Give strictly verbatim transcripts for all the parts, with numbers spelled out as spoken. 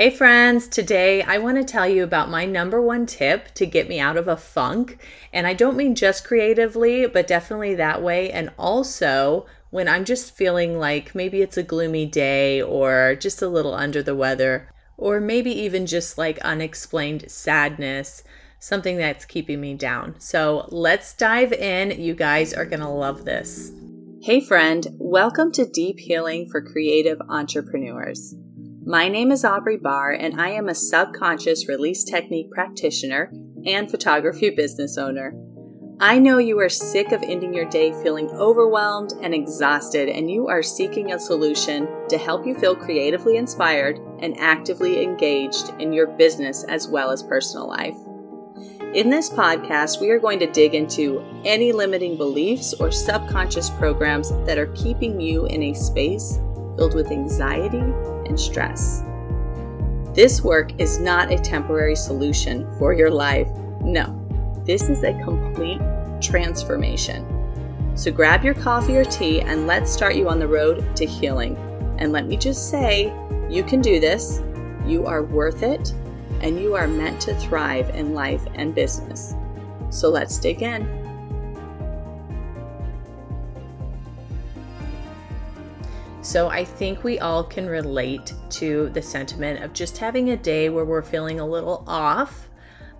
Hey friends, today I want to tell you about my number one tip to get me out of a funk. And I don't mean just creatively, but definitely that way. And also when I'm just feeling like maybe it's a gloomy day or just a little under the weather, or maybe even just like unexplained sadness, something that's keeping me down. So let's dive in. You guys are going to love this. Hey friend, welcome to Deep Healing for Creative Entrepreneurs. My name is Aubrey Bahr, and I am a subconscious release technique practitioner and photography business owner. I know you are sick of ending your day feeling overwhelmed and exhausted, and you are seeking a solution to help you feel creatively inspired and actively engaged in your business as well as personal life. In this podcast, we are going to dig into any limiting beliefs or subconscious programs that are keeping you in a space filled with anxiety and stress. This work is not a temporary solution for your life. No, this is a complete transformation. So grab your coffee or tea and let's start you on the road to healing. And let me just say, you can do this. You are worth it, and you are meant to thrive in life and business. So let's dig in. So I think we all can relate to the sentiment of just having a day where we're feeling a little off.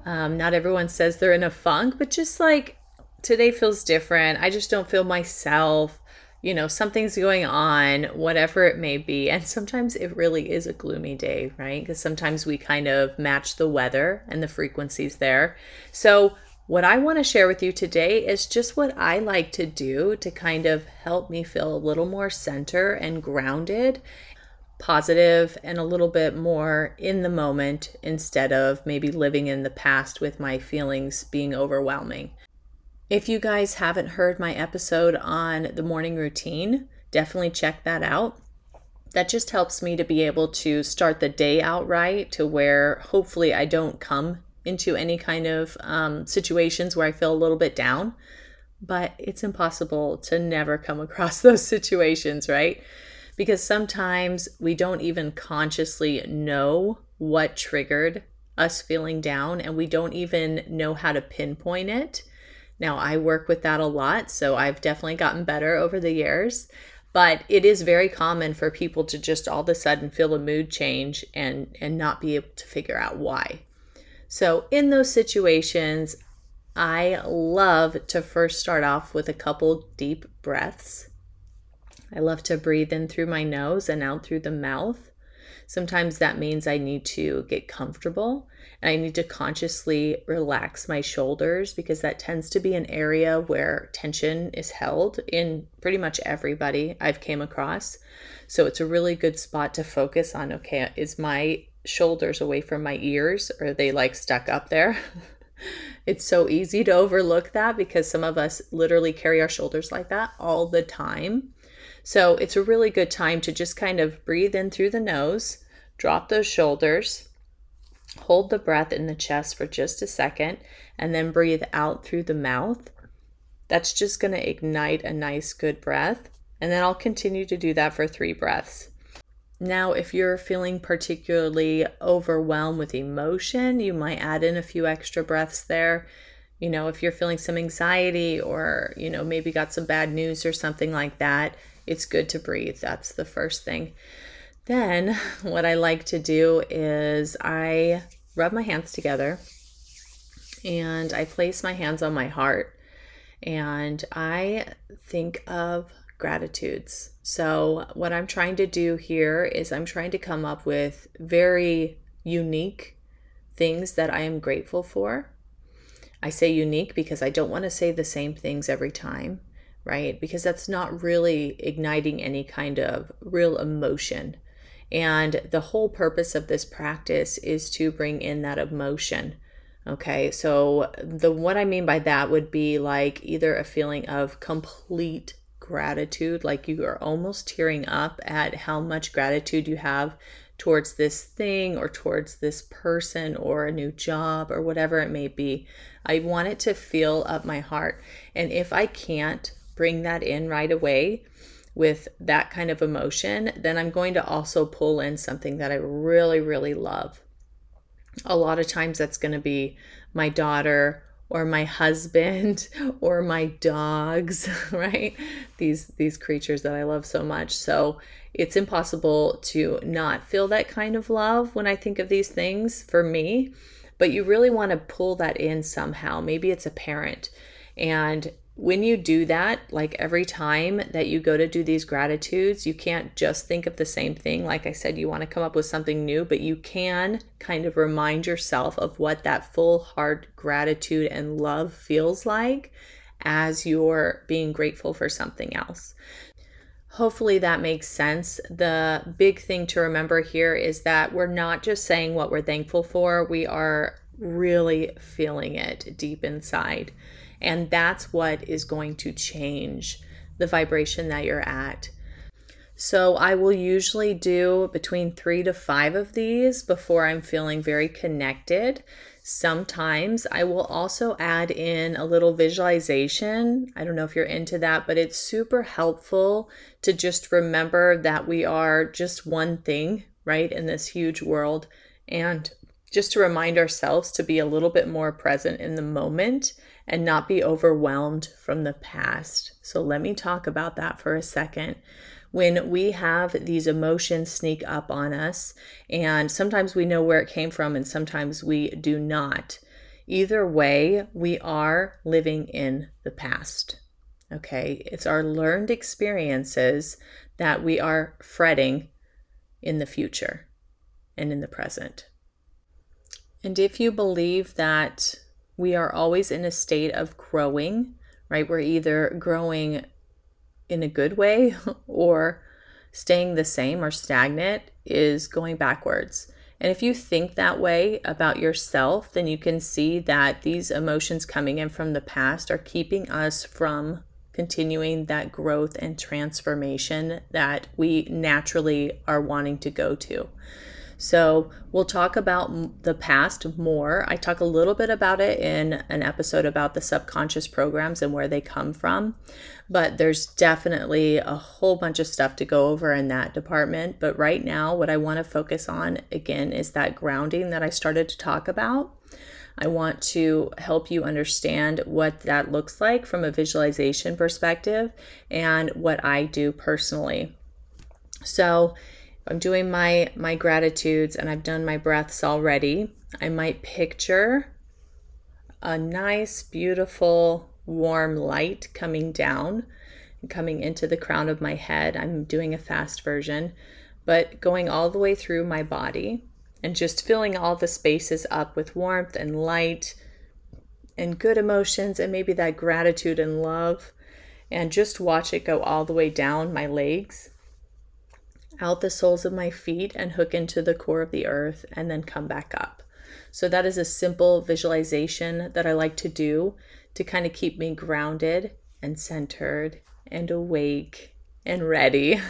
Um, not everyone says they're in a funk, but just like today feels different. I just don't feel myself, you know, something's going on, whatever it may be. And sometimes it really is a gloomy day, right? Because sometimes we kind of match the weather and the frequencies there. So what I want to share with you today is just what I like to do to kind of help me feel a little more center and grounded, positive, and a little bit more in the moment instead of maybe living in the past with my feelings being overwhelming. If you guys haven't heard my episode on the morning routine, definitely check that out. That just helps me to be able to start the day out right, to where hopefully I don't come into any kind of um, situations where I feel a little bit down, but it's impossible to never come across those situations, right? Because sometimes we don't even consciously know what triggered us feeling down, and we don't even know how to pinpoint it. Now, I work with that a lot, so I've definitely gotten better over the years, but it is very common for people to just all of a sudden feel a mood change and, and not be able to figure out why. So in those situations, I love to first start off with a couple deep breaths. I love to breathe in through my nose and out through the mouth. Sometimes that means I need to get comfortable and I need to consciously relax my shoulders, because that tends to be an area where tension is held in pretty much everybody I've came across. So it's a really good spot to focus on, okay, is my shoulders away from my ears, or are they like stuck up there? It's so easy to overlook that, because some of us literally carry our shoulders like that all the time. So it's a really good time to just kind of breathe in through the nose, drop those shoulders, hold the breath in the chest for just a second, and then breathe out through the mouth. That's just going to ignite a nice good breath. And then I'll continue to do that for three breaths. Now, if you're feeling particularly overwhelmed with emotion, you might add in a few extra breaths there. You know, if you're feeling some anxiety, or, you know, maybe got some bad news or something like that, it's good to breathe. That's the first thing. Then what I like to do is I rub my hands together and I place my hands on my heart and I think of gratitudes. So what I'm trying to do here is I'm trying to come up with very unique things that I am grateful for. I say unique because I don't want to say the same things every time, right? Because that's not really igniting any kind of real emotion. And the whole purpose of this practice is to bring in that emotion. Okay, so the what I mean by that would be like either a feeling of complete gratitude, like you are almost tearing up at how much gratitude you have towards this thing or towards this person or a new job or whatever it may be. I want it to fill up my heart. And if I can't bring that in right away, with that kind of emotion, then I'm going to also pull in something that I really, really love. A lot of times that's going to be my daughter or my husband or my dogs, right? These these creatures that I love so much. So it's impossible to not feel that kind of love when I think of these things for me, but you really want to pull that in somehow. Maybe it's a parent. And when you do that, like every time that you go to do these gratitudes, you can't just think of the same thing. Like I said, you want to come up with something new, but you can kind of remind yourself of what that full heart gratitude and love feels like as you're being grateful for something else. Hopefully that makes sense. The big thing to remember here is that we're not just saying what we're thankful for, we are really feeling it deep inside. And that's what is going to change the vibration that you're at. So I will usually do between three to five of these before I'm feeling very connected. Sometimes I will also add in a little visualization. I don't know if you're into that, but it's super helpful to just remember that we are just one thing, right, in this huge world. And just to remind ourselves to be a little bit more present in the moment and not be overwhelmed from the past. So let me talk about that for a second. When we have these emotions sneak up on us, and sometimes we know where it came from and sometimes we do not. Either way, we are living in the past, okay? It's our learned experiences that we are fretting in the future and in the present. And if you believe that we are always in a state of growing, right? We're either growing in a good way or staying the same or stagnant is going backwards. And if you think that way about yourself, then you can see that these emotions coming in from the past are keeping us from continuing that growth and transformation that we naturally are wanting to go to. So we'll talk about the past more. I talk a little bit about it in an episode about the subconscious programs and where they come from, but there's definitely a whole bunch of stuff to go over in that department. But right now, what I want to focus on again is that grounding that I started to talk about. I want to help you understand what that looks like from a visualization perspective and what I do personally. So I'm doing my, my gratitudes and I've done my breaths already. I might picture a nice, beautiful, warm light coming down and coming into the crown of my head. I'm doing a fast version, but going all the way through my body and just filling all the spaces up with warmth and light and good emotions and maybe that gratitude and love, and just watch it go all the way down my legs, out the soles of my feet, and hook into the core of the earth and then come back up. So that is a simple visualization that I like to do to kind of keep me grounded and centered and awake and ready.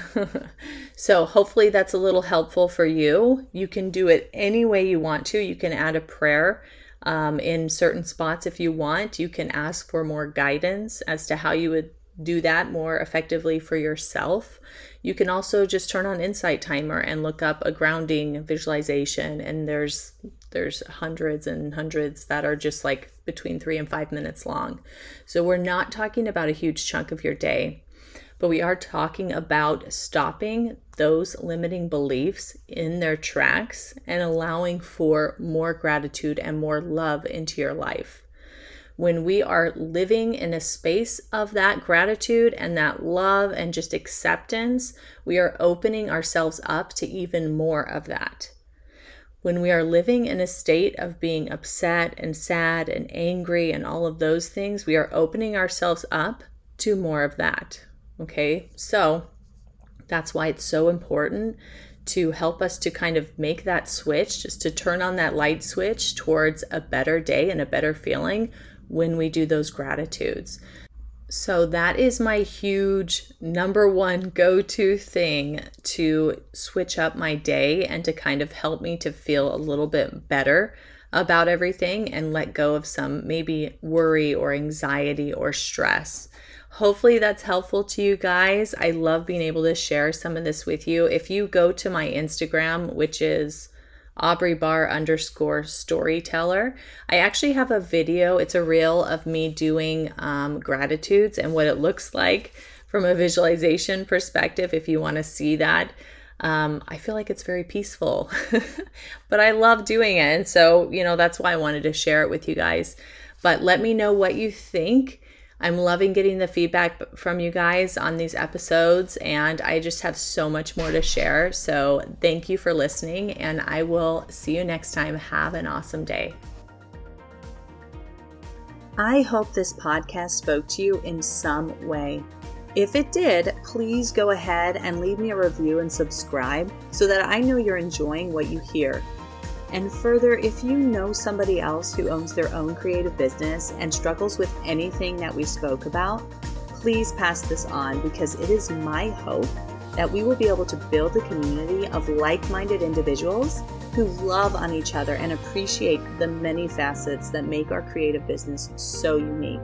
So hopefully that's a little helpful for you. You can do it any way you want to. You can add a prayer um, in certain spots if you want. You can ask for more guidance as to how you would do that more effectively for yourself. You can also just turn on Insight Timer and look up a grounding visualization, and there's there's hundreds and hundreds that are just like between three and five minutes long. So we're not talking about a huge chunk of your day, but we are talking about stopping those limiting beliefs in their tracks and allowing for more gratitude and more love into your life. When we are living in a space of that gratitude and that love and just acceptance, we are opening ourselves up to even more of that. When we are living in a state of being upset and sad and angry and all of those things, we are opening ourselves up to more of that. Okay, so that's why it's so important to help us to kind of make that switch, just to turn on that light switch towards a better day and a better feeling when we do those gratitudes. So that is my huge number one go-to thing to switch up my day and to kind of help me to feel a little bit better about everything and let go of some maybe worry or anxiety or stress. Hopefully that's helpful to you guys. I love being able to share some of this with you. If you go to my Instagram, which is Aubrey Bahr underscore storyteller, I actually have a video. It's a reel of me doing um, gratitudes and what it looks like from a visualization perspective, if you want to see that. Um, I feel like it's very peaceful, but I love doing it. And so, you know, that's why I wanted to share it with you guys. But let me know what you think. I'm loving getting the feedback from you guys on these episodes, and I just have so much more to share. So thank you for listening, and I will see you next time. Have an awesome day. I hope this podcast spoke to you in some way. If it did, please go ahead and leave me a review and subscribe so that I know you're enjoying what you hear. And further, if you know somebody else who owns their own creative business and struggles with anything that we spoke about, please pass this on, because it is my hope that we will be able to build a community of like-minded individuals who love on each other and appreciate the many facets that make our creative business so unique.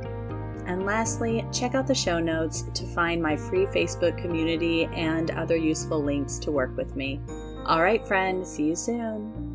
And lastly, check out the show notes to find my free Facebook community and other useful links to work with me. All right, friend, see you soon.